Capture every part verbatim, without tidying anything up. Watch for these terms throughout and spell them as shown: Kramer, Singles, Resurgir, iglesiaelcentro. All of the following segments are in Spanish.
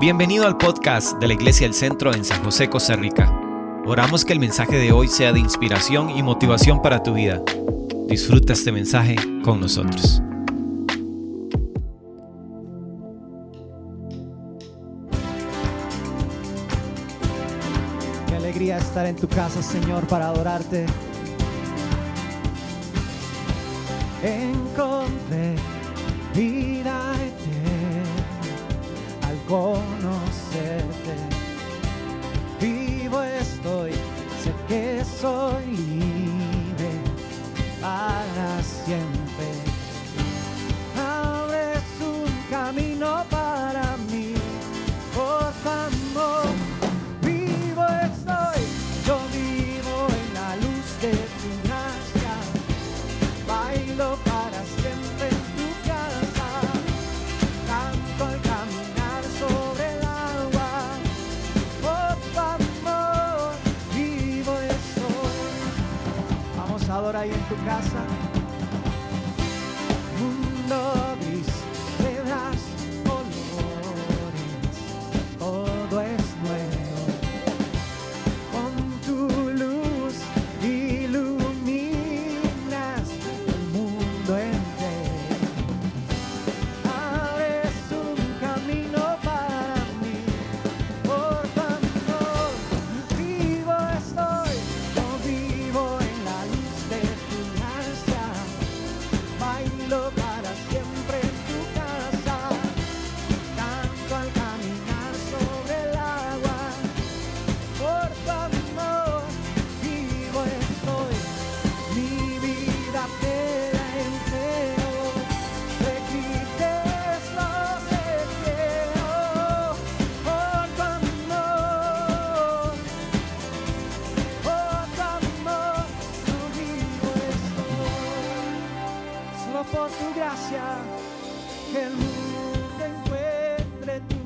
Bienvenido al podcast de la Iglesia El Centro en San José, Costa Rica. Oramos que el mensaje de hoy sea de inspiración y motivación para tu vida. Disfruta este mensaje con nosotros. Qué alegría estar en tu casa, Señor, para adorarte. Encontré vida eterna al conocerte. Vivo estoy, sé que soy libre para siempre. Abres un camino para mí, por favor. Vivo estoy, yo vivo en la luz de tu gracia. Bailo para siempre. Ahora ahí en tu casa, mundo gris, pedras, colores, todo es nuevo. Con tu luz iluminas el mundo entero. Abres un camino para mí, por favor. Vivo estoy, yo vivo en la luz. Bailo para siempre en tu casa, canto al caminar sobre el agua, por tu amor vivo estoy, mi vida te la entrego, te quites los deseos, por tu amor, por tu amor, yo vivo estoy. Solo por tu gracia, que el mundo encuentre tu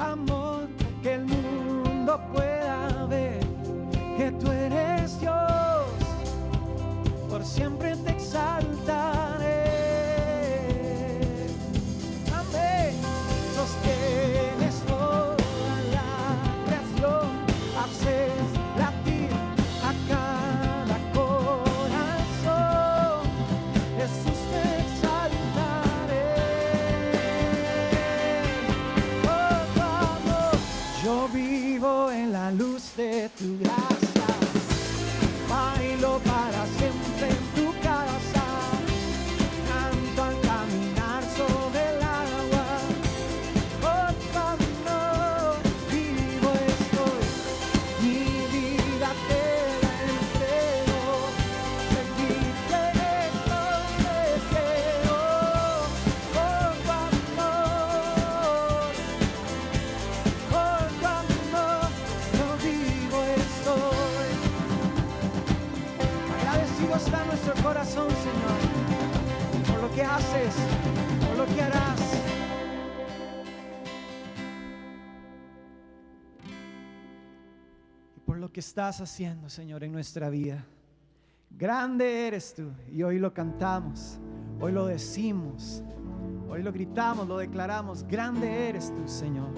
amor, que el mundo pueda ver que tú eres Dios. Por siempre te exaltaré. Amén. Sostienes toda la creación, haces latir a cada corazón. Jesús, te exaltaré. Oh, tu amor, yo vivo en la luz de tu gracia. Bailo para siempre en tu casa. Canto al caminar sobre el agua. Por tu amor, vivo estoy. Mi vida te la entrego. Te quites los deseos. Por tu amor, por tu amor, yo vivo estoy. Agradecido está nuestro corazón, Señor, por lo que haces, por lo que harás. Y por lo que estás haciendo, Señor, en nuestra vida. Grande eres tú, y hoy lo cantamos, hoy lo decimos, hoy lo gritamos, lo declaramos. Grande eres tú, Señor.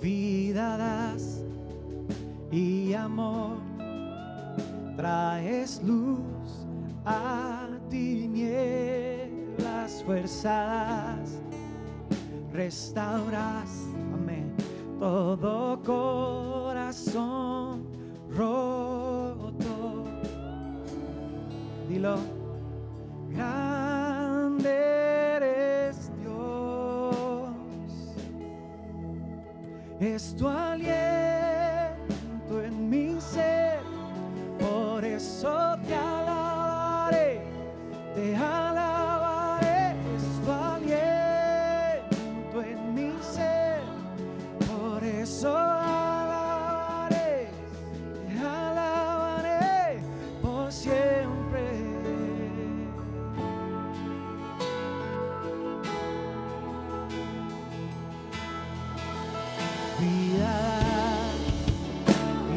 Vida das y amor, traes luz a tinieblas, fuerzas restauras, amén, todo corazón roto. Dilo, grande eres Dios. Es tu aliento en mi ser, por eso te alabaré, te alabaré. Es tu aliento en mi ser, por eso alabaré, te alabaré por siempre. Vida das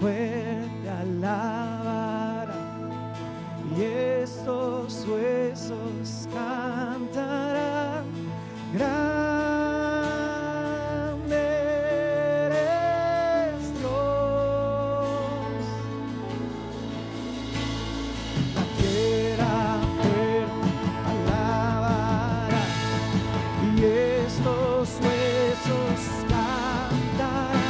fuerte alabará y estos huesos cantarán. Grande eres Dios. La tierra fuerte alabará y estos huesos cantarán.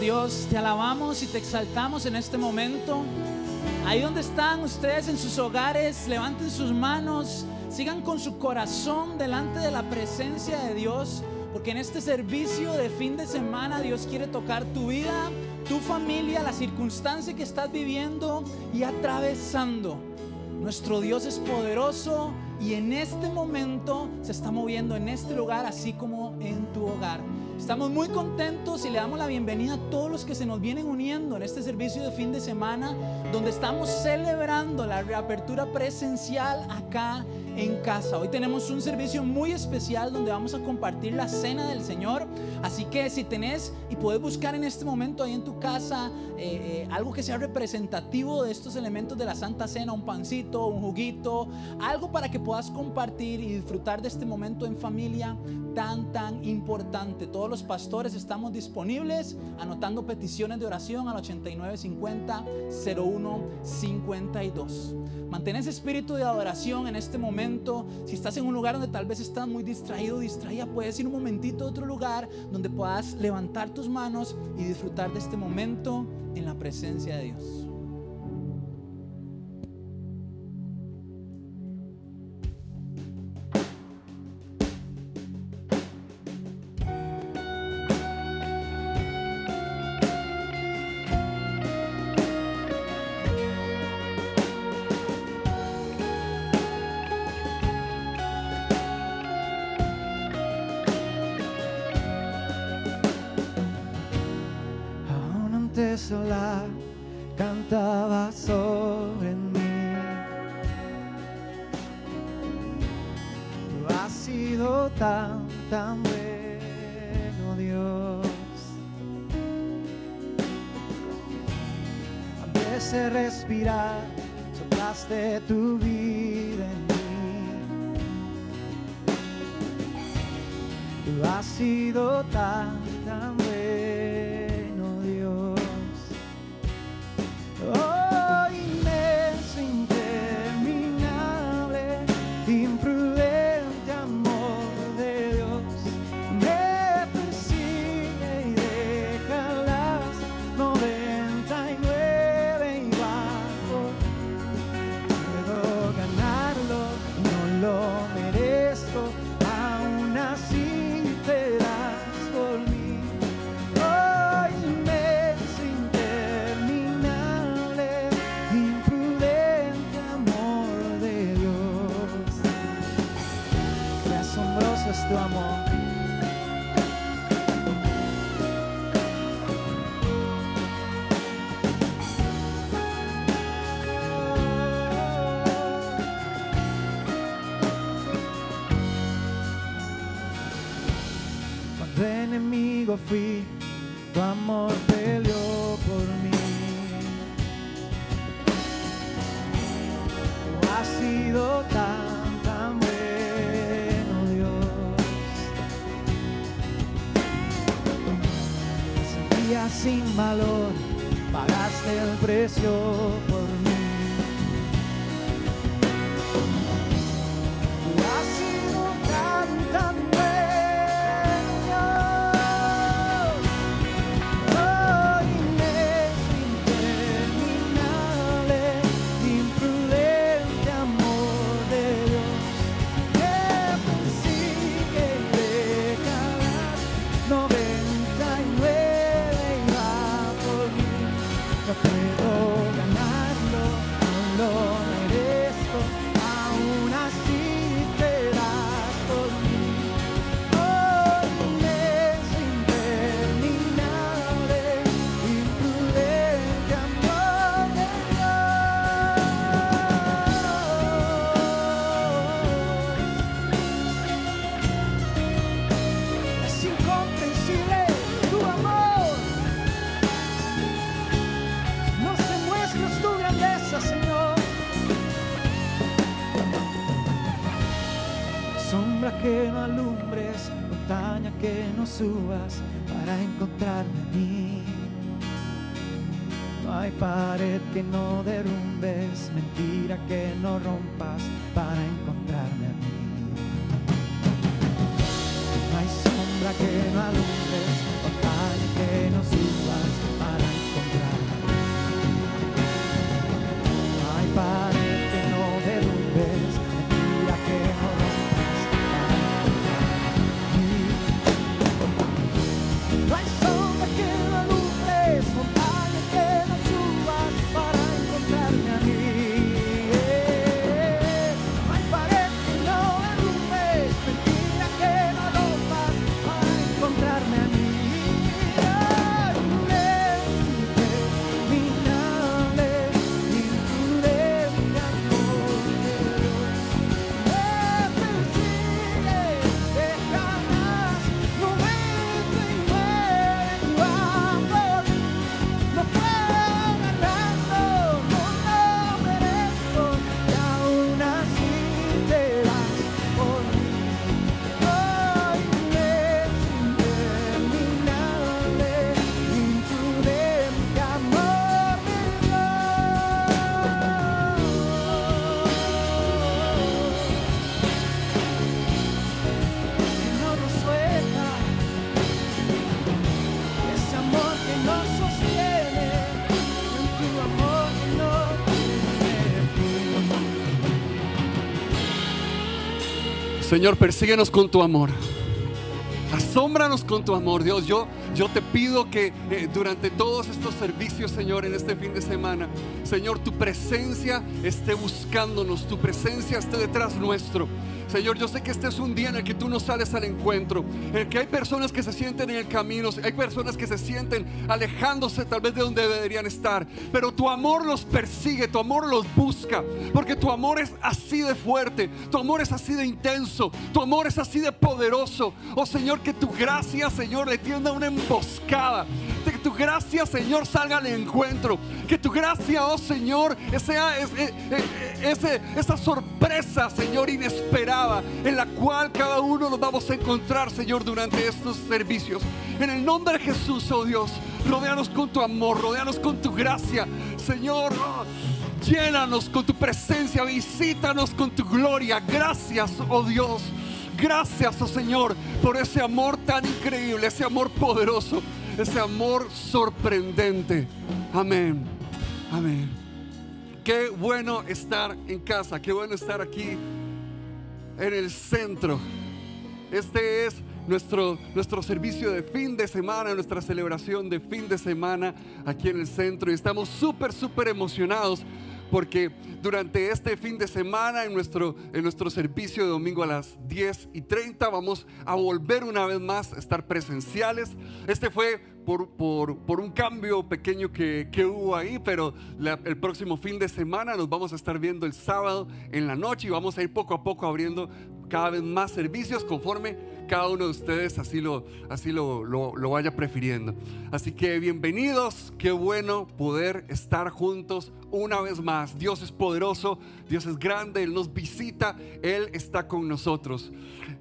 Dios, te alabamos y te exaltamos en este momento. Ahí donde están ustedes en sus hogares, levanten sus manos, sigan con su corazón delante de la presencia de Dios, porque en este servicio de fin de semana Dios quiere tocar tu vida, tu familia, la circunstancia que estás viviendo y atravesando. Nuestro Dios es poderoso y en este momento se está moviendo en este lugar, así como en tu hogar. Estamos muy contentos y le damos la bienvenida a todos los que se nos vienen uniendo en este servicio de fin de semana, donde estamos celebrando la reapertura presencial acá en casa. Hoy tenemos un servicio muy especial donde vamos a compartir la cena del Señor. Así que si tenés y podés buscar en este momento ahí en tu casa eh, eh, algo que sea representativo de estos elementos de la Santa Cena, un pancito, un juguito, algo para que puedas compartir y disfrutar de este momento en familia tan tan importante. Todos los pastores estamos disponibles anotando peticiones de oración al ochenta y nueve cincuenta, cero uno cincuenta y dos. Mantén ese espíritu de adoración en este momento. Si estás en un lugar donde tal vez estás muy distraído, distraída, puedes ir un momentito a otro lugar donde puedas levantar tus manos y disfrutar de este momento en la presencia de Dios. Solar cantaba sobre mí. Tú has sido tan, tan bueno, Dios. Antes de respirar, soplaste tu vida en mí. Tú has sido tan, tan bueno. Oh, inmenso, interminable, imprudente amor de Dios, me persigue y deja las noventa y nueve y bajo. Puedo ganarlo, no lo merezco, aún así te das por mí. Tu amor, cuando enemigo fui, tu amor peleó por mí. Tú has sido tan, tan bueno, Dios. Me sentía sin valor, pagaste el precio por mí. Que no alumbres, montaña que no subas para encontrarme a mí. No hay pared que no derrumbes, mentira que no rompas para encontrarme a mí. No hay sombra que no alumbres, montaña que no subas para encontrarme a mí. No hay pared que no derrumbes, mentira que no rompas. Señor, persíguenos con tu amor, asómbranos con tu amor, Dios. Yo, yo te pido que eh, durante todos estos servicios, Señor, en este fin de semana, Señor, tu presencia esté buscándonos, tu presencia esté detrás nuestro. Señor, yo sé que este es un día en el que tú nos sales al encuentro, en el que hay personas que se sienten en el camino, hay personas que se sienten alejándose tal vez de donde deberían estar, pero tu amor los persigue, tu amor los busca, porque tu amor es así de fuerte, tu amor es así de intenso, tu amor es así de poderoso. Oh Señor, que tu gracia, Señor, le tienda una emboscada, que tu gracia, Señor, salga al encuentro, que tu gracia, oh Señor, sea ese, ese, esa sorpresa, Señor, inesperada, en la cual cada uno nos vamos a encontrar, Señor, durante estos servicios. En el nombre de Jesús, oh Dios, rodéanos con tu amor, rodéanos con tu gracia, Señor. Oh, llénanos con tu presencia, visítanos con tu gloria. Gracias, oh Dios, gracias, oh Señor, por ese amor tan increíble, ese amor poderoso, ese amor sorprendente. Amén, amén. Qué bueno estar en casa, qué bueno estar aquí en el centro. Este es nuestro, nuestro servicio de fin de semana, nuestra celebración de fin de semana aquí en el centro, y estamos súper, súper emocionados porque durante este fin de semana en nuestro, en nuestro servicio de domingo a las diez y treinta vamos a volver una vez más a estar presenciales. Este fue Por, por, por un cambio pequeño que, que hubo ahí, pero la, el próximo fin de semana nos vamos a estar viendo el sábado en la noche, y vamos a ir poco a poco abriendo cada vez más servicios conforme cada uno de ustedes así lo, así lo, lo, lo vaya prefiriendo. Así que bienvenidos, qué bueno poder estar juntos una vez más. Dios es poderoso, Dios es grande, Él nos visita, Él está con nosotros.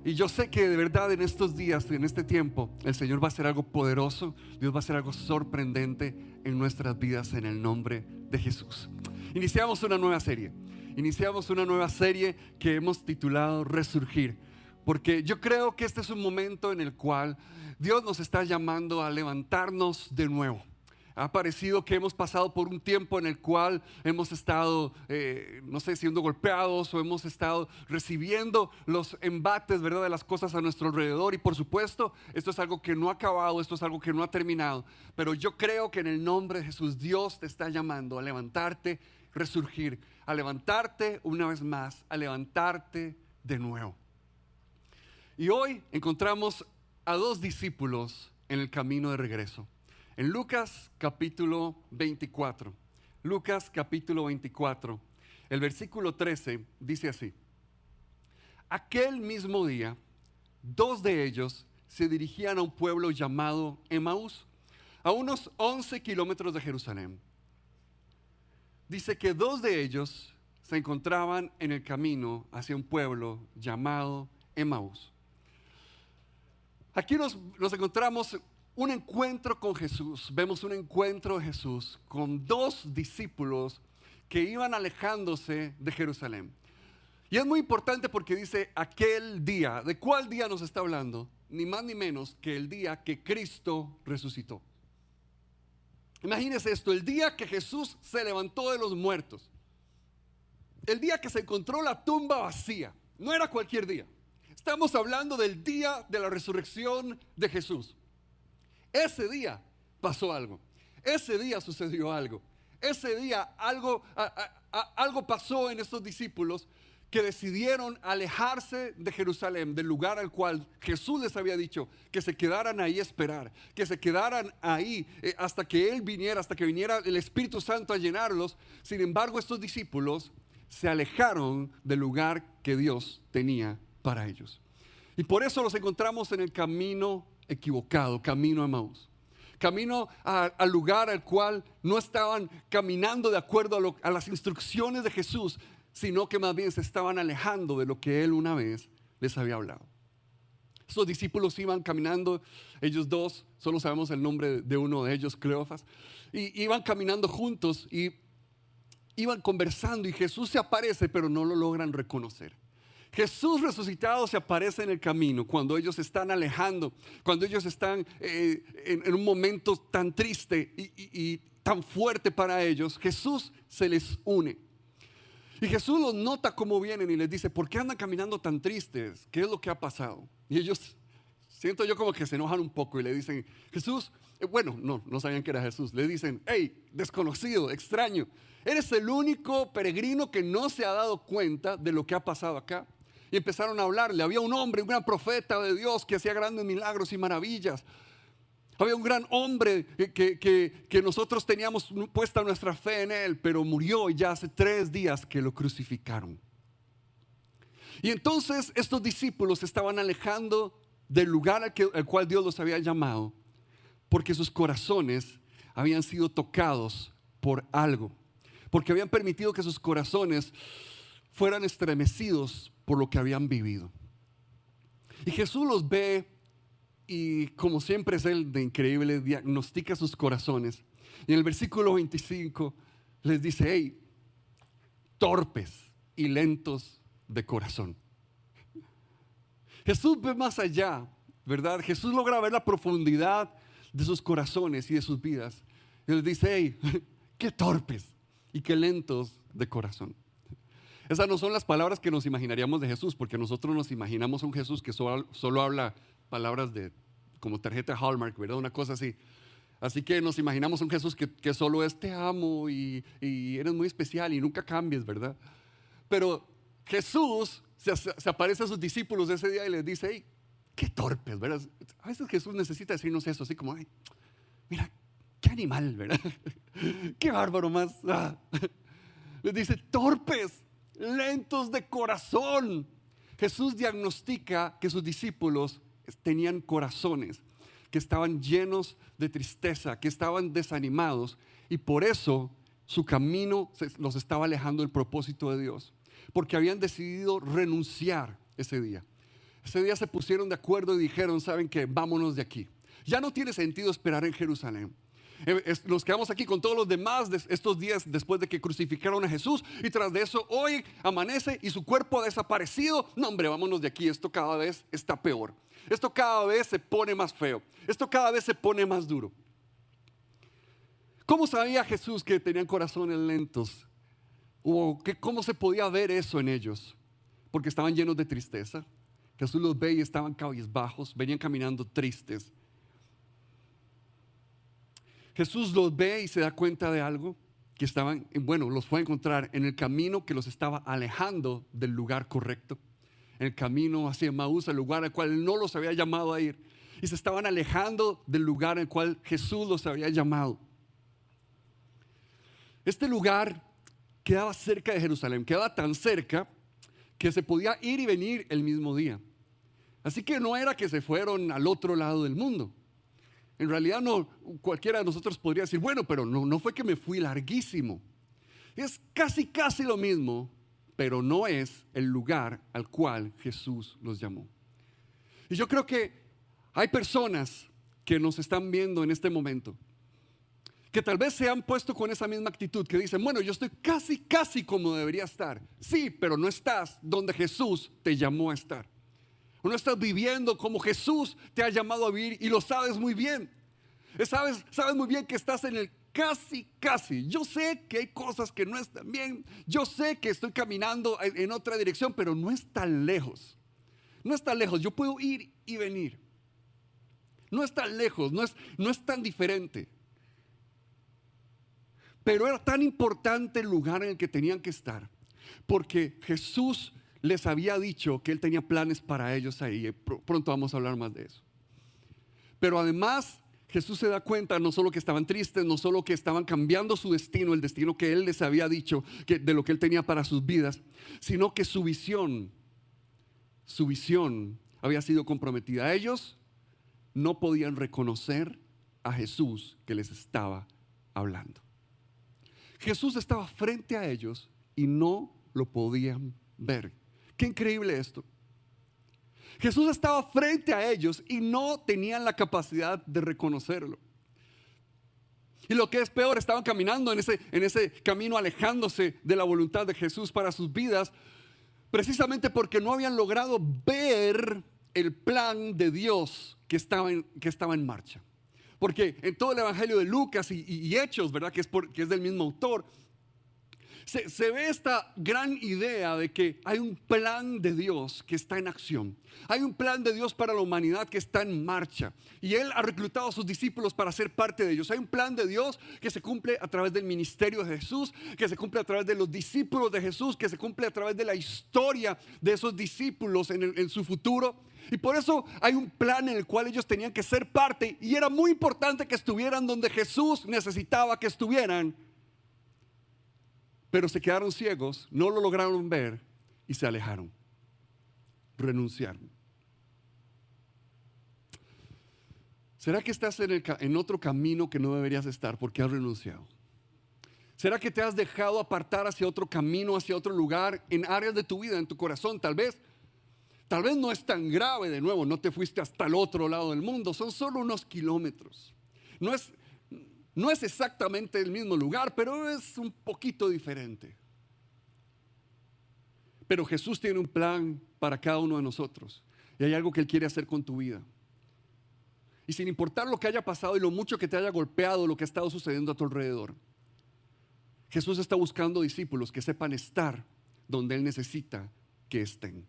Y yo sé que de verdad en estos días, en este tiempo, el Señor va a hacer algo poderoso, Dios va a hacer algo sorprendente en nuestras vidas en el nombre de Jesús. Iniciamos una nueva serie. Iniciamos una nueva serie que hemos titulado Resurgir, porque yo creo que este es un momento en el cual Dios nos está llamando a levantarnos de nuevo. Ha parecido que hemos pasado por un tiempo en el cual hemos estado, eh, no sé, siendo golpeados o hemos estado recibiendo los embates, ¿verdad?, de las cosas a nuestro alrededor. Y por supuesto, esto es algo que no ha acabado, esto es algo que no ha terminado. Pero yo creo que en el nombre de Jesús, Dios te está llamando a levantarte, resurgir, a levantarte una vez más, a levantarte de nuevo. Y hoy encontramos a dos discípulos en el camino de regreso. En Lucas capítulo veinticuatro, Lucas capítulo veinticuatro, el versículo trece dice así: Aquel mismo día, dos de ellos se dirigían a un pueblo llamado Emaús, a unos once kilómetros de Jerusalén. Dice que dos de ellos se encontraban en el camino hacia un pueblo llamado Emaús. Aquí nos, nos encontramos un encuentro con Jesús. Vemos un encuentro de Jesús con dos discípulos que iban alejándose de Jerusalén. Y es muy importante porque dice aquel día. ¿De cuál día nos está hablando? Ni más ni menos que el día que Cristo resucitó. Imagínense esto, el día que Jesús se levantó de los muertos, el día que se encontró la tumba vacía, no era cualquier día. Estamos hablando del día de la resurrección de Jesús. Ese día pasó algo, ese día sucedió algo, ese día algo, a, a, a, algo pasó en estos discípulos que decidieron alejarse de Jerusalén, del lugar al cual Jesús les había dicho que se quedaran ahí a esperar, que se quedaran ahí hasta que Él viniera, hasta que viniera el Espíritu Santo a llenarlos. Sin embargo, estos discípulos se alejaron del lugar que Dios tenía para ellos. Y por eso los encontramos en el camino equivocado, camino a Emaús. Camino al lugar al cual no estaban caminando de acuerdo a, lo, a las instrucciones de Jesús, sino que más bien se estaban alejando de lo que Él una vez les había hablado. Esos discípulos iban caminando, ellos dos, solo sabemos el nombre de uno de ellos, Cleofas, y iban caminando juntos y iban conversando y Jesús se aparece, pero no lo logran reconocer. Jesús resucitado se aparece en el camino cuando ellos se están alejando, cuando ellos están eh, en, en un momento tan triste y, y, y tan fuerte para ellos. Jesús se les une. Y Jesús los nota cómo vienen y les dice: ¿por qué andan caminando tan tristes? ¿Qué es lo que ha pasado? Y ellos, siento yo como que se enojan un poco y le dicen: Jesús, eh, bueno, no, no sabían que era Jesús. Le dicen: hey, desconocido, extraño, eres el único peregrino que no se ha dado cuenta de lo que ha pasado acá. Y empezaron a hablarle. Había un hombre, un gran profeta de Dios que hacía grandes milagros y maravillas. Había un gran hombre que, que, que nosotros teníamos puesta nuestra fe en él, pero murió y ya hace tres días que lo crucificaron. Y entonces estos discípulos estaban alejando del lugar al, que, al cual Dios los había llamado, porque sus corazones habían sido tocados por algo, porque habían permitido que sus corazones fueran estremecidos por lo que habían vivido. Y Jesús los ve y, como siempre es Él de increíble, diagnostica sus corazones. Y en el versículo veinticinco les dice: hey, torpes y lentos de corazón. Jesús ve más allá, ¿verdad? Jesús logra ver la profundidad de sus corazones y de sus vidas. Y les dice: hey, qué torpes y qué lentos de corazón. Esas no son las palabras que nos imaginaríamos de Jesús, porque nosotros nos imaginamos a un Jesús que solo, solo habla palabras de como tarjeta Hallmark, ¿verdad? Una cosa así. Así que nos imaginamos a un Jesús que, que solo es te amo y, y eres muy especial y nunca cambies, ¿verdad? Pero Jesús se, se aparece a sus discípulos ese día y les dice: hey, qué torpes, ¿verdad? A veces Jesús necesita decirnos eso, así como: ay, mira, qué animal, ¿verdad? Qué bárbaro más. Ah. Les dice: torpes, lentos de corazón. Jesús diagnostica que sus discípulos tenían corazones que estaban llenos de tristeza, que estaban desanimados, y por eso su camino los estaba alejando del propósito de Dios, porque habían decidido renunciar ese día. Ese día se pusieron de acuerdo y dijeron, ¿saben qué? Vámonos de aquí. Ya no tiene sentido esperar en Jerusalén. Nos quedamos aquí con todos los demás estos días después de que crucificaron a Jesús, y tras de eso hoy amanece y su cuerpo ha desaparecido. No, hombre, vámonos de aquí, esto cada vez está peor, esto cada vez se pone más feo, esto cada vez se pone más duro. ¿Cómo sabía Jesús que tenían corazones lentos? ¿O que, cómo se podía ver eso en ellos? Porque estaban llenos de tristeza. Jesús los ve y estaban cabizbajos, venían caminando tristes. Jesús los ve y se da cuenta de algo, que estaban, bueno, los fue a encontrar en el camino que los estaba alejando del lugar correcto, en el camino hacia Emaús, el lugar al cual no los había llamado a ir, y se estaban alejando del lugar al cual Jesús los había llamado. Este lugar quedaba cerca de Jerusalén, quedaba tan cerca que se podía ir y venir el mismo día. Así que no era que se fueron al otro lado del mundo. En realidad no, cualquiera de nosotros podría decir, bueno, pero no, no fue que me fui larguísimo. Es casi, casi lo mismo, pero no es el lugar al cual Jesús los llamó. Y yo creo que hay personas que nos están viendo en este momento, que tal vez se han puesto con esa misma actitud, que dicen, bueno, yo estoy casi, casi como debería estar. Sí, pero no estás donde Jesús te llamó a estar. O no estás viviendo como Jesús te ha llamado a vivir, y lo sabes muy bien. Sabes, sabes muy bien que estás en el casi, casi. Yo sé que hay cosas que no están bien. Yo sé que estoy caminando en otra dirección, pero no es tan lejos. No es tan lejos. Yo puedo ir y venir. No es tan lejos. No es, no es tan diferente. Pero era tan importante el lugar en el que tenían que estar, porque Jesús les había dicho que Él tenía planes para ellos ahí. Pronto vamos a hablar más de eso. Pero además Jesús se da cuenta no solo que estaban tristes, no solo que estaban cambiando su destino, el destino que Él les había dicho, que, de lo que Él tenía para sus vidas, sino que su visión, su visión había sido comprometida. Ellos no podían reconocer a Jesús que les estaba hablando. Jesús estaba frente a ellos y no lo podían ver. Qué increíble esto. Jesús estaba frente a ellos y no tenían la capacidad de reconocerlo. Y lo que es peor, estaban caminando en ese, en ese camino, alejándose de la voluntad de Jesús para sus vidas, precisamente porque no habían logrado ver el plan de Dios que estaba en, que estaba en marcha. Porque en todo el Evangelio de Lucas y, y Hechos, ¿verdad? Que es, por, que es del mismo autor, se, se ve esta gran idea de que hay un plan de Dios que está en acción. Hay un plan de Dios para la humanidad que está en marcha. Y Él ha reclutado a sus discípulos para ser parte de ellos. Hay un plan de Dios que se cumple a través del ministerio de Jesús, que se cumple a través de los discípulos de Jesús, que se cumple a través de la historia de esos discípulos en, el, en su futuro. Y por eso hay un plan en el cual ellos tenían que ser parte, y era muy importante que estuvieran donde Jesús necesitaba que estuvieran. Pero se quedaron ciegos, no lo lograron ver y se alejaron, renunciaron. ¿Será que estás en, el, en otro camino que no deberías estar porque has renunciado? ¿Será que te has dejado apartar hacia otro camino, hacia otro lugar, en áreas de tu vida, en tu corazón? Tal vez Tal vez no es tan grave, de nuevo, no te fuiste hasta el otro lado del mundo, son solo unos kilómetros. No es, no es exactamente el mismo lugar, pero es un poquito diferente. Pero Jesús tiene un plan para cada uno de nosotros, y hay algo que Él quiere hacer con tu vida. Y sin importar lo que haya pasado y lo mucho que te haya golpeado, lo que ha estado sucediendo a tu alrededor, Jesús está buscando discípulos que sepan estar donde Él necesita que estén,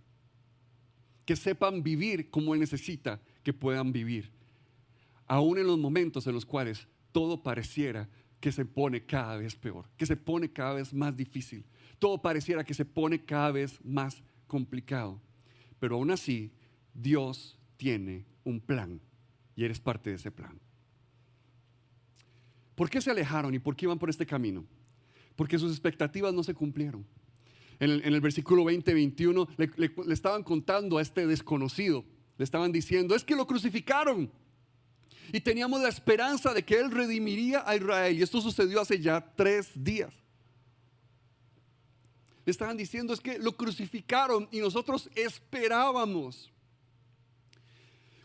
que sepan vivir como Él necesita que puedan vivir, aún en los momentos en los cuales todo pareciera que se pone cada vez peor, que se pone cada vez más difícil, todo pareciera que se pone cada vez más complicado, pero aún así Dios tiene un plan y eres parte de ese plan. ¿Por qué se alejaron y por qué iban por este camino? Porque sus expectativas no se cumplieron. en el, en el versículo veinte, veintiuno, le, le, le estaban contando a este desconocido. Le estaban diciendo, es que lo crucificaron y teníamos la esperanza de que él redimiría a Israel. Y esto sucedió hace ya tres días. Le estaban diciendo, es que lo crucificaron y nosotros esperábamos.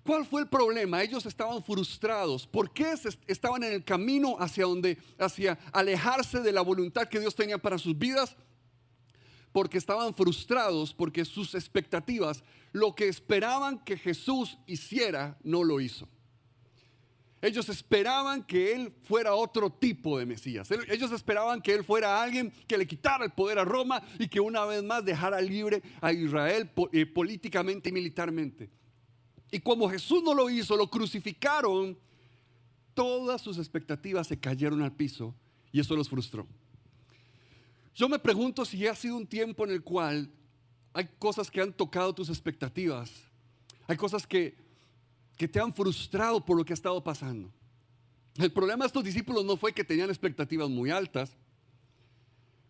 ¿Cuál fue el problema? Ellos estaban frustrados. ¿Por qué estaban en el camino hacia donde, hacia alejarse de la voluntad que Dios tenía para sus vidas? Porque estaban frustrados, porque sus expectativas, lo que esperaban que Jesús hiciera, no lo hizo. Ellos esperaban que Él fuera otro tipo de Mesías. Ellos esperaban que Él fuera alguien que le quitara el poder a Roma y que una vez más dejara libre a Israel eh, políticamente y militarmente. Y como Jesús no lo hizo, lo crucificaron, todas sus expectativas se cayeron al piso y eso los frustró. Yo me pregunto si ha sido un tiempo en el cual hay cosas que han tocado tus expectativas, hay cosas que, que te han frustrado por lo que ha estado pasando. El problema de estos discípulos no fue que tenían expectativas muy altas,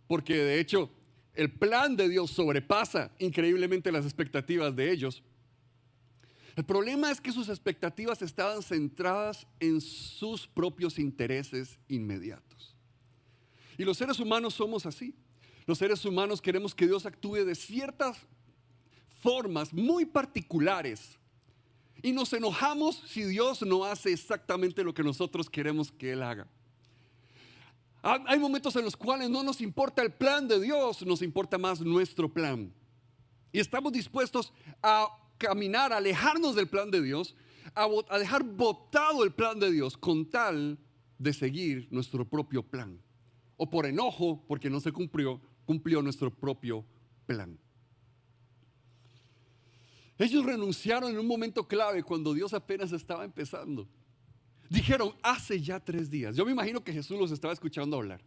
porque de hecho el plan de Dios sobrepasa increíblemente las expectativas de ellos. El problema es que sus expectativas estaban centradas en sus propios intereses inmediatos. Y los seres humanos somos así. Los seres humanos queremos que Dios actúe de ciertas formas muy particulares y nos enojamos si Dios no hace exactamente lo que nosotros queremos que Él haga. Hay momentos en los cuales no nos importa el plan de Dios, nos importa más nuestro plan. Y estamos dispuestos a caminar, a alejarnos del plan de Dios, a, a dejar botado el plan de Dios con tal de seguir nuestro propio plan. O por enojo, porque no se cumplió, cumplió nuestro propio plan. Ellos renunciaron en un momento clave cuando Dios apenas estaba empezando. Dijeron, hace ya tres días. Yo me imagino que Jesús los estaba escuchando hablar,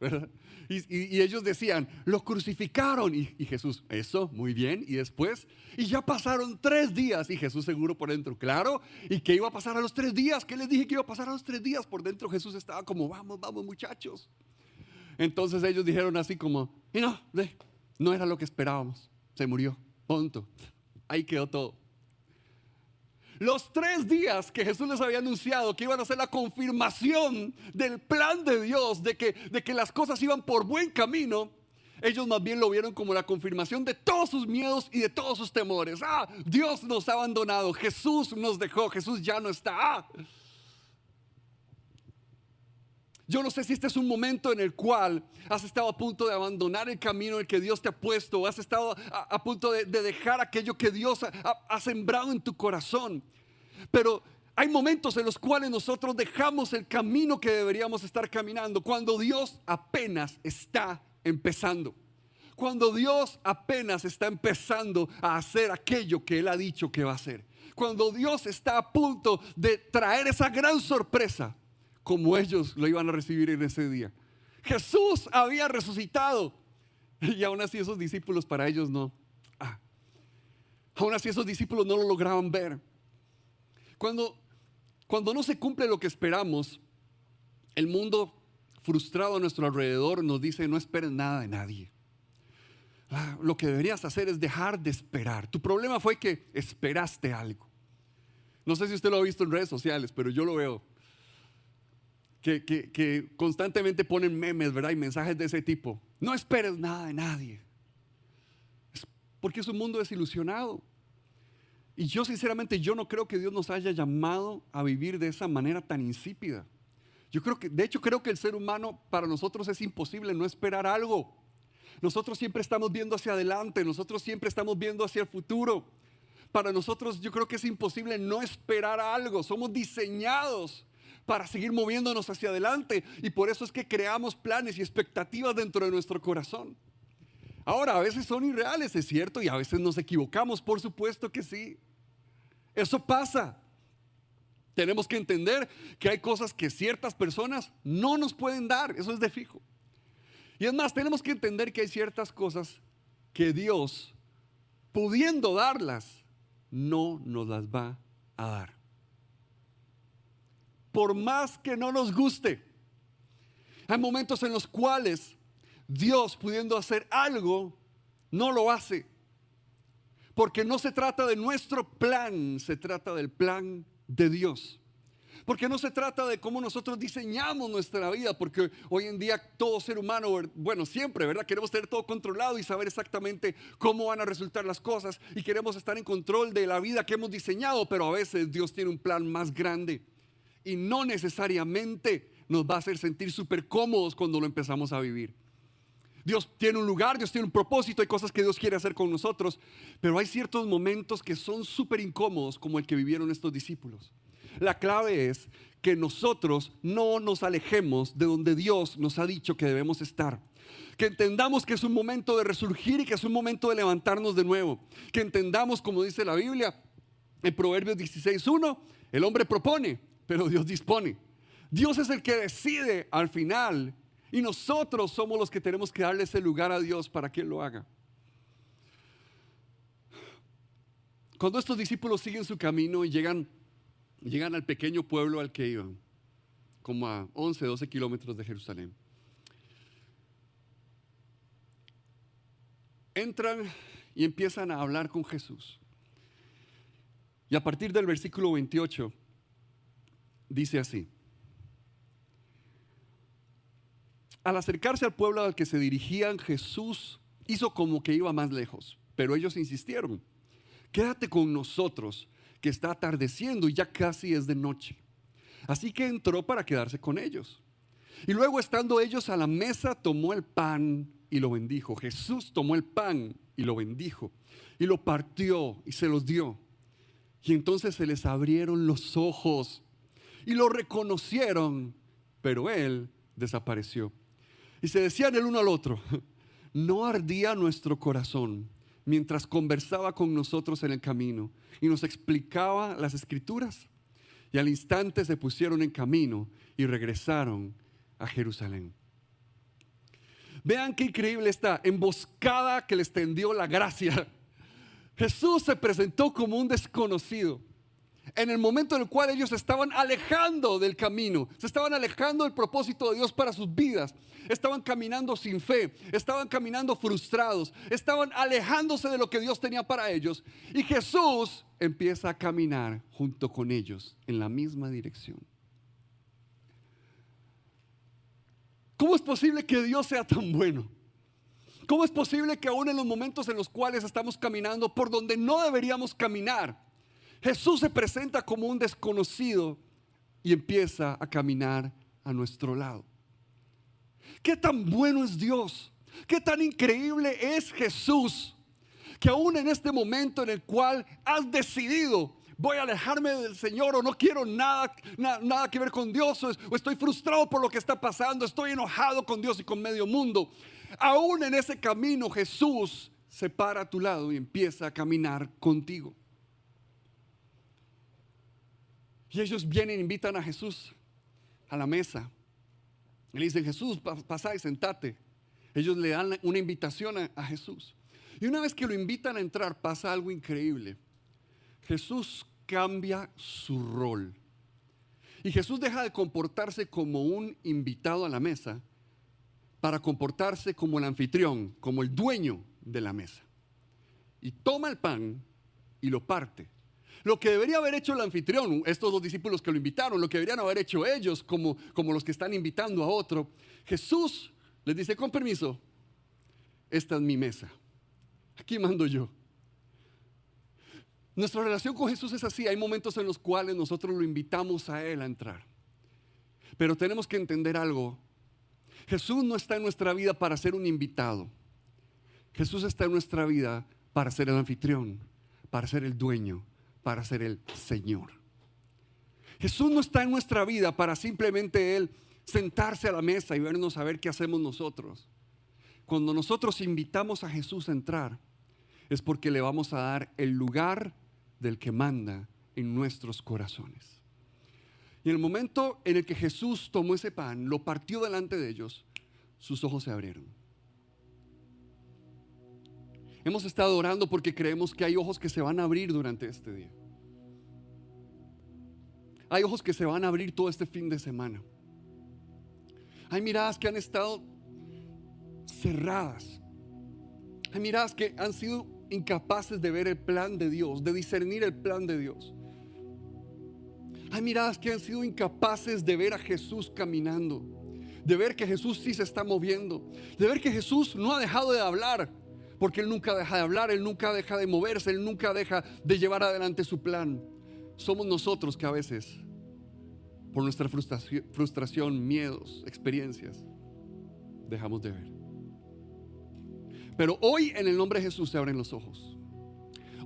¿verdad? Y, y, y ellos decían, los crucificaron. Y, y Jesús, eso, muy bien. Y después, y ya pasaron tres días. Y Jesús seguro por dentro, claro. ¿Y qué iba a pasar a los tres días? ¿Qué les dije que iba a pasar a los tres días? Por dentro Jesús estaba como, vamos, vamos muchachos. Entonces ellos dijeron así como, y no, no era lo que esperábamos. Se murió, punto. Ahí quedó todo. Los tres días que Jesús les había anunciado que iban a ser la confirmación del plan de Dios, de que, de que las cosas iban por buen camino, ellos más bien lo vieron como la confirmación de todos sus miedos y de todos sus temores. Ah, Dios nos ha abandonado, Jesús nos dejó, Jesús ya no está. Ah. Yo no sé si este es un momento en el cual has estado a punto de abandonar el camino en el que Dios te ha puesto, has estado a, a punto de, de dejar aquello que Dios ha, ha, ha sembrado en tu corazón. Pero hay momentos en los cuales nosotros dejamos el camino que deberíamos estar caminando, cuando Dios apenas está empezando, cuando Dios apenas está empezando a hacer aquello que Él ha dicho que va a hacer, cuando Dios está a punto de traer esa gran sorpresa como ellos lo iban a recibir en ese día. Jesús había resucitado y aún así esos discípulos para ellos no. Ah. Aún así esos discípulos no lo lograban ver. Cuando, cuando no se cumple lo que esperamos, el mundo frustrado a nuestro alrededor nos dice, no esperes nada de nadie. Ah, lo que deberías hacer es dejar de esperar. Tu problema fue que esperaste algo. No sé si usted lo ha visto en redes sociales, pero yo lo veo. Que, que, que constantemente ponen memes, ¿verdad? Y mensajes de ese tipo. No esperes nada de nadie. Es porque es un mundo desilusionado. Y yo sinceramente yo no creo que Dios nos haya llamado a vivir de esa manera tan insípida. Yo creo que, de hecho creo que el ser humano para nosotros es imposible no esperar algo. Nosotros siempre estamos viendo hacia adelante, nosotros siempre estamos viendo hacia el futuro. Para nosotros yo creo que es imposible no esperar algo. Somos diseñados para seguir moviéndonos hacia adelante y por eso es que creamos planes y expectativas dentro de nuestro corazón. Ahora, a veces son irreales, es cierto, y a veces nos equivocamos, por supuesto que sí. Eso pasa. Tenemos que entender que hay cosas que ciertas personas no nos pueden dar, eso es de fijo. Y es más, tenemos que entender que hay ciertas cosas que Dios, pudiendo darlas, no nos las va a dar. Por más que no nos guste, hay momentos en los cuales Dios pudiendo hacer algo, no lo hace. Porque no se trata de nuestro plan, se trata del plan de Dios. Porque no se trata de cómo nosotros diseñamos nuestra vida, porque hoy en día todo ser humano, bueno, siempre, ¿verdad? Queremos tener todo controlado y saber exactamente cómo van a resultar las cosas y queremos estar en control de la vida que hemos diseñado, pero a veces Dios tiene un plan más grande y no necesariamente nos va a hacer sentir súper cómodos cuando lo empezamos a vivir. Dios tiene un lugar, Dios tiene un propósito, hay cosas que Dios quiere hacer con nosotros, pero hay ciertos momentos que son súper incómodos como el que vivieron estos discípulos. La clave es que nosotros no nos alejemos de donde Dios nos ha dicho que debemos estar. Que entendamos que es un momento de resurgir y que es un momento de levantarnos de nuevo. Que entendamos, como dice la Biblia, en Proverbios dieciséis uno, el hombre propone, pero Dios dispone. Dios es el que decide al final y nosotros somos los que tenemos que darle ese lugar a Dios para que Él lo haga. Cuando estos discípulos siguen su camino y llegan Llegan al pequeño pueblo al que iban, como a once, doce kilómetros de Jerusalén. Entran y empiezan a hablar con Jesús. Y a partir del versículo veintiocho, dice así. Al acercarse al pueblo al que se dirigían, Jesús hizo como que iba más lejos, pero ellos insistieron. Quédate con nosotros, que está atardeciendo y ya casi es de noche. Así que entró para quedarse con ellos. Y luego, estando ellos a la mesa, tomó el pan y lo bendijo. Jesús tomó el pan y lo bendijo y lo partió y se los dio. Y entonces se les abrieron los ojos y lo reconocieron, pero él desapareció. Y se decían el uno al otro, ¿no ardía nuestro corazón mientras conversaba con nosotros en el camino y nos explicaba las escrituras? Y al instante se pusieron en camino y regresaron a Jerusalén. Vean qué increíble esta emboscada que les tendió la gracia. Jesús se presentó como un desconocido en el momento en el cual ellos se estaban alejando del camino, se estaban alejando del propósito de Dios para sus vidas, estaban caminando sin fe, estaban caminando frustrados, estaban alejándose de lo que Dios tenía para ellos, y Jesús empieza a caminar junto con ellos en la misma dirección. ¿Cómo es posible que Dios sea tan bueno? ¿Cómo es posible que aún en los momentos en los cuales estamos caminando por donde no deberíamos caminar, Jesús se presenta como un desconocido y empieza a caminar a nuestro lado? ¿Qué tan bueno es Dios? ¿Qué tan increíble es Jesús? Que aún en este momento en el cual has decidido, voy a alejarme del Señor o no quiero nada, na, nada que ver con Dios, o estoy frustrado por lo que está pasando, estoy enojado con Dios y con medio mundo. Aún en ese camino Jesús se para a tu lado y empieza a caminar contigo. Y ellos vienen, invitan a Jesús a la mesa. Y le dicen, Jesús, pasá y sentate. Ellos le dan una invitación a, a Jesús. Y una vez que lo invitan a entrar, pasa algo increíble. Jesús cambia su rol. Y Jesús deja de comportarse como un invitado a la mesa para comportarse como el anfitrión, como el dueño de la mesa. Y toma el pan y lo parte. Lo que debería haber hecho el anfitrión, estos dos discípulos que lo invitaron, lo que deberían haber hecho ellos como, como los que están invitando a otro, Jesús les dice, con permiso, esta es mi mesa, aquí mando yo. Nuestra relación con Jesús es así, hay momentos en los cuales nosotros lo invitamos a Él a entrar. Pero tenemos que entender algo, Jesús no está en nuestra vida para ser un invitado, Jesús está en nuestra vida para ser el anfitrión, para ser el dueño, para ser el Señor. Jesús no está en nuestra vida para simplemente Él sentarse a la mesa y vernos a ver qué hacemos nosotros. Cuando nosotros invitamos a Jesús a entrar, es porque le vamos a dar el lugar del que manda en nuestros corazones. Y en el momento en el que Jesús tomó ese pan, lo partió delante de ellos, sus ojos se abrieron. Hemos estado orando porque creemos que hay ojos que se van a abrir durante este día. Hay ojos que se van a abrir todo este fin de semana. Hay miradas que han estado cerradas. Hay miradas que han sido incapaces de ver el plan de Dios, de discernir el plan de Dios. Hay miradas que han sido incapaces de ver a Jesús caminando, de ver que Jesús sí se está moviendo, de ver que Jesús no ha dejado de hablar, porque Él nunca deja de hablar, Él nunca deja de moverse, Él nunca deja de llevar adelante su plan. Somos nosotros que a veces, por nuestra frustración, frustración, miedos, experiencias, dejamos de ver. Pero hoy en el nombre de Jesús se abren los ojos.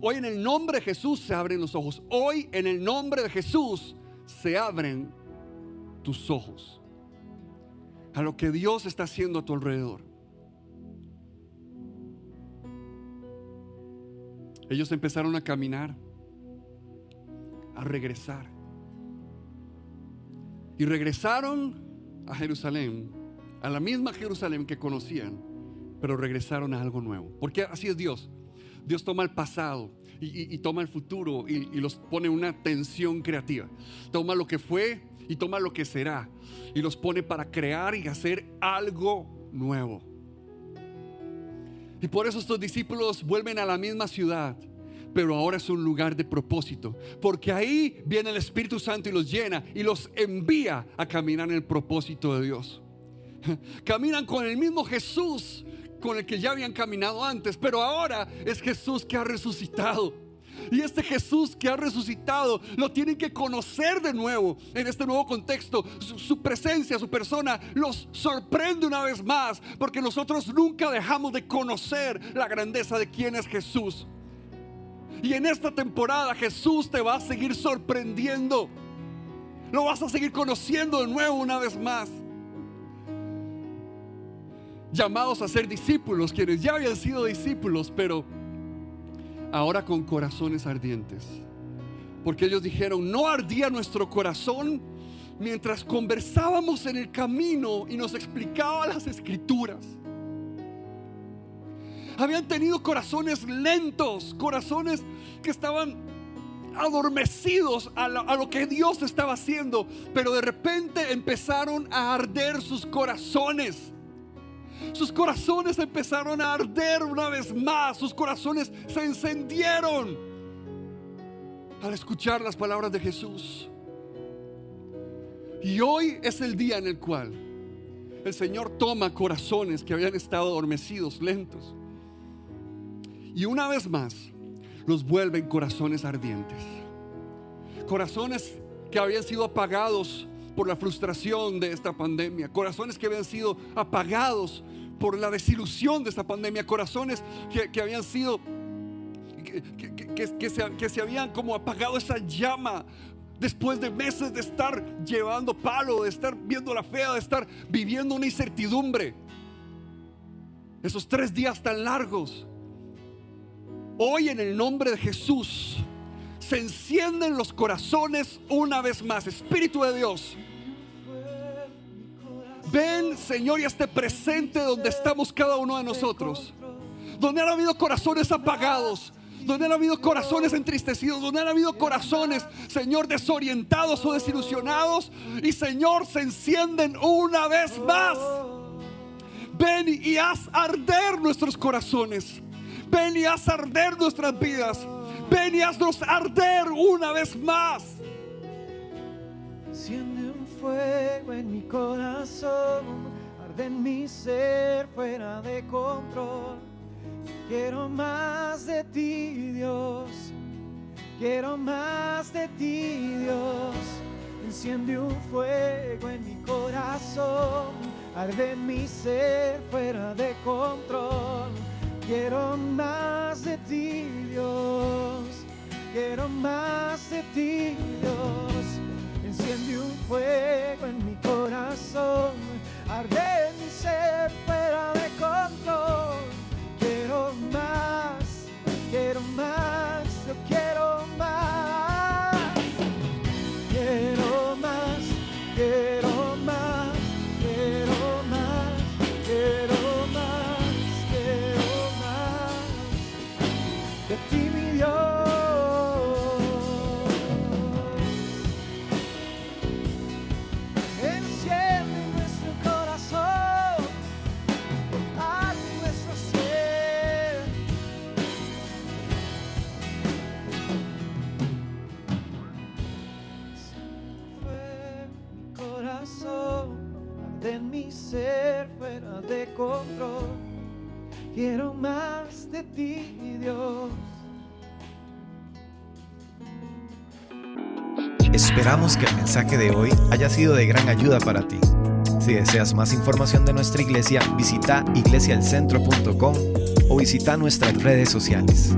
Hoy en el nombre de Jesús se abren los ojos. Hoy en el nombre de Jesús se abren tus ojos a lo que Dios está haciendo a tu alrededor. Ellos empezaron a caminar, a regresar. Y regresaron a Jerusalén, a la misma Jerusalén que conocían, pero regresaron a algo nuevo. Porque así es Dios. Dios toma el pasado y, y, y toma el futuro y, y los pone una tensión creativa. Toma lo que fue y toma lo que será y los pone para crear y hacer algo nuevo. Y por eso estos discípulos vuelven a la misma ciudad, pero ahora es un lugar de propósito, porque ahí viene el Espíritu Santo y los llena y los envía a caminar en el propósito de Dios. Caminan con el mismo Jesús con el que ya habían caminado antes, pero ahora es Jesús que ha resucitado. Y este Jesús que ha resucitado lo tienen que conocer de nuevo en este nuevo contexto. Su, su presencia, su persona los sorprende una vez más, porque nosotros nunca dejamos de conocer la grandeza de quién es Jesús. Y en esta temporada Jesús te va a seguir sorprendiendo. Lo vas a seguir conociendo de nuevo una vez más. Llamados a ser discípulos, quienes ya habían sido discípulos, pero ahora con corazones ardientes. Porque ellos dijeron: no ardía nuestro corazón mientras conversábamos en el camino y nos explicaba las Escrituras. Habían tenido corazones lentos, corazones que estaban adormecidos a, la, a lo que Dios estaba haciendo, pero de repente empezaron a arder sus corazones. Sus corazones empezaron a arder una vez más. Sus corazones se encendieron al escuchar las palabras de Jesús. Y hoy es el día en el cual el Señor toma corazones que habían estado adormecidos, lentos, y una vez más los vuelven corazones ardientes. Corazones que habían sido apagados por la frustración de esta pandemia, corazones que habían sido apagados por la desilusión de esta pandemia, corazones que, que habían sido que, que, que, que, se, que se habían como apagado esa llama después de meses de estar llevando palo, de estar viendo la fea, de estar viviendo una incertidumbre. Esos tres días tan largos, hoy en el nombre de Jesús se encienden los corazones una vez más. Espíritu de Dios, ven Señor y esté presente donde estamos cada uno de nosotros, donde han habido corazones apagados, donde han habido corazones entristecidos, donde han habido corazones, Señor, desorientados o desilusionados, y Señor, se encienden una vez más. Ven y haz arder nuestros corazones, ven y haz arder nuestras vidas. Ven y haznos arder una vez más. Enciende un fuego en mi corazón, arde en mi ser fuera de control. Quiero más de ti, Dios. Quiero más de ti, Dios. Enciende un fuego en mi corazón, arde en mi ser fuera de control. Quiero más de ti, Dios. Quiero más de ti, Dios. Enciende un fuego en mi corazón, arde mi ser fuera de control. Quiero más, quiero más, yo quiero más. Quiero más, quiero más, quiero más, quiero más. De ti, mi Dios. Enciende nuestro corazón. mantén mi ser fuera de control. Quiero más de ti, Dios. Esperamos que el mensaje de hoy haya sido de gran ayuda para ti. Si deseas más información de nuestra iglesia, visita iglesia el centro punto com o visita nuestras redes sociales.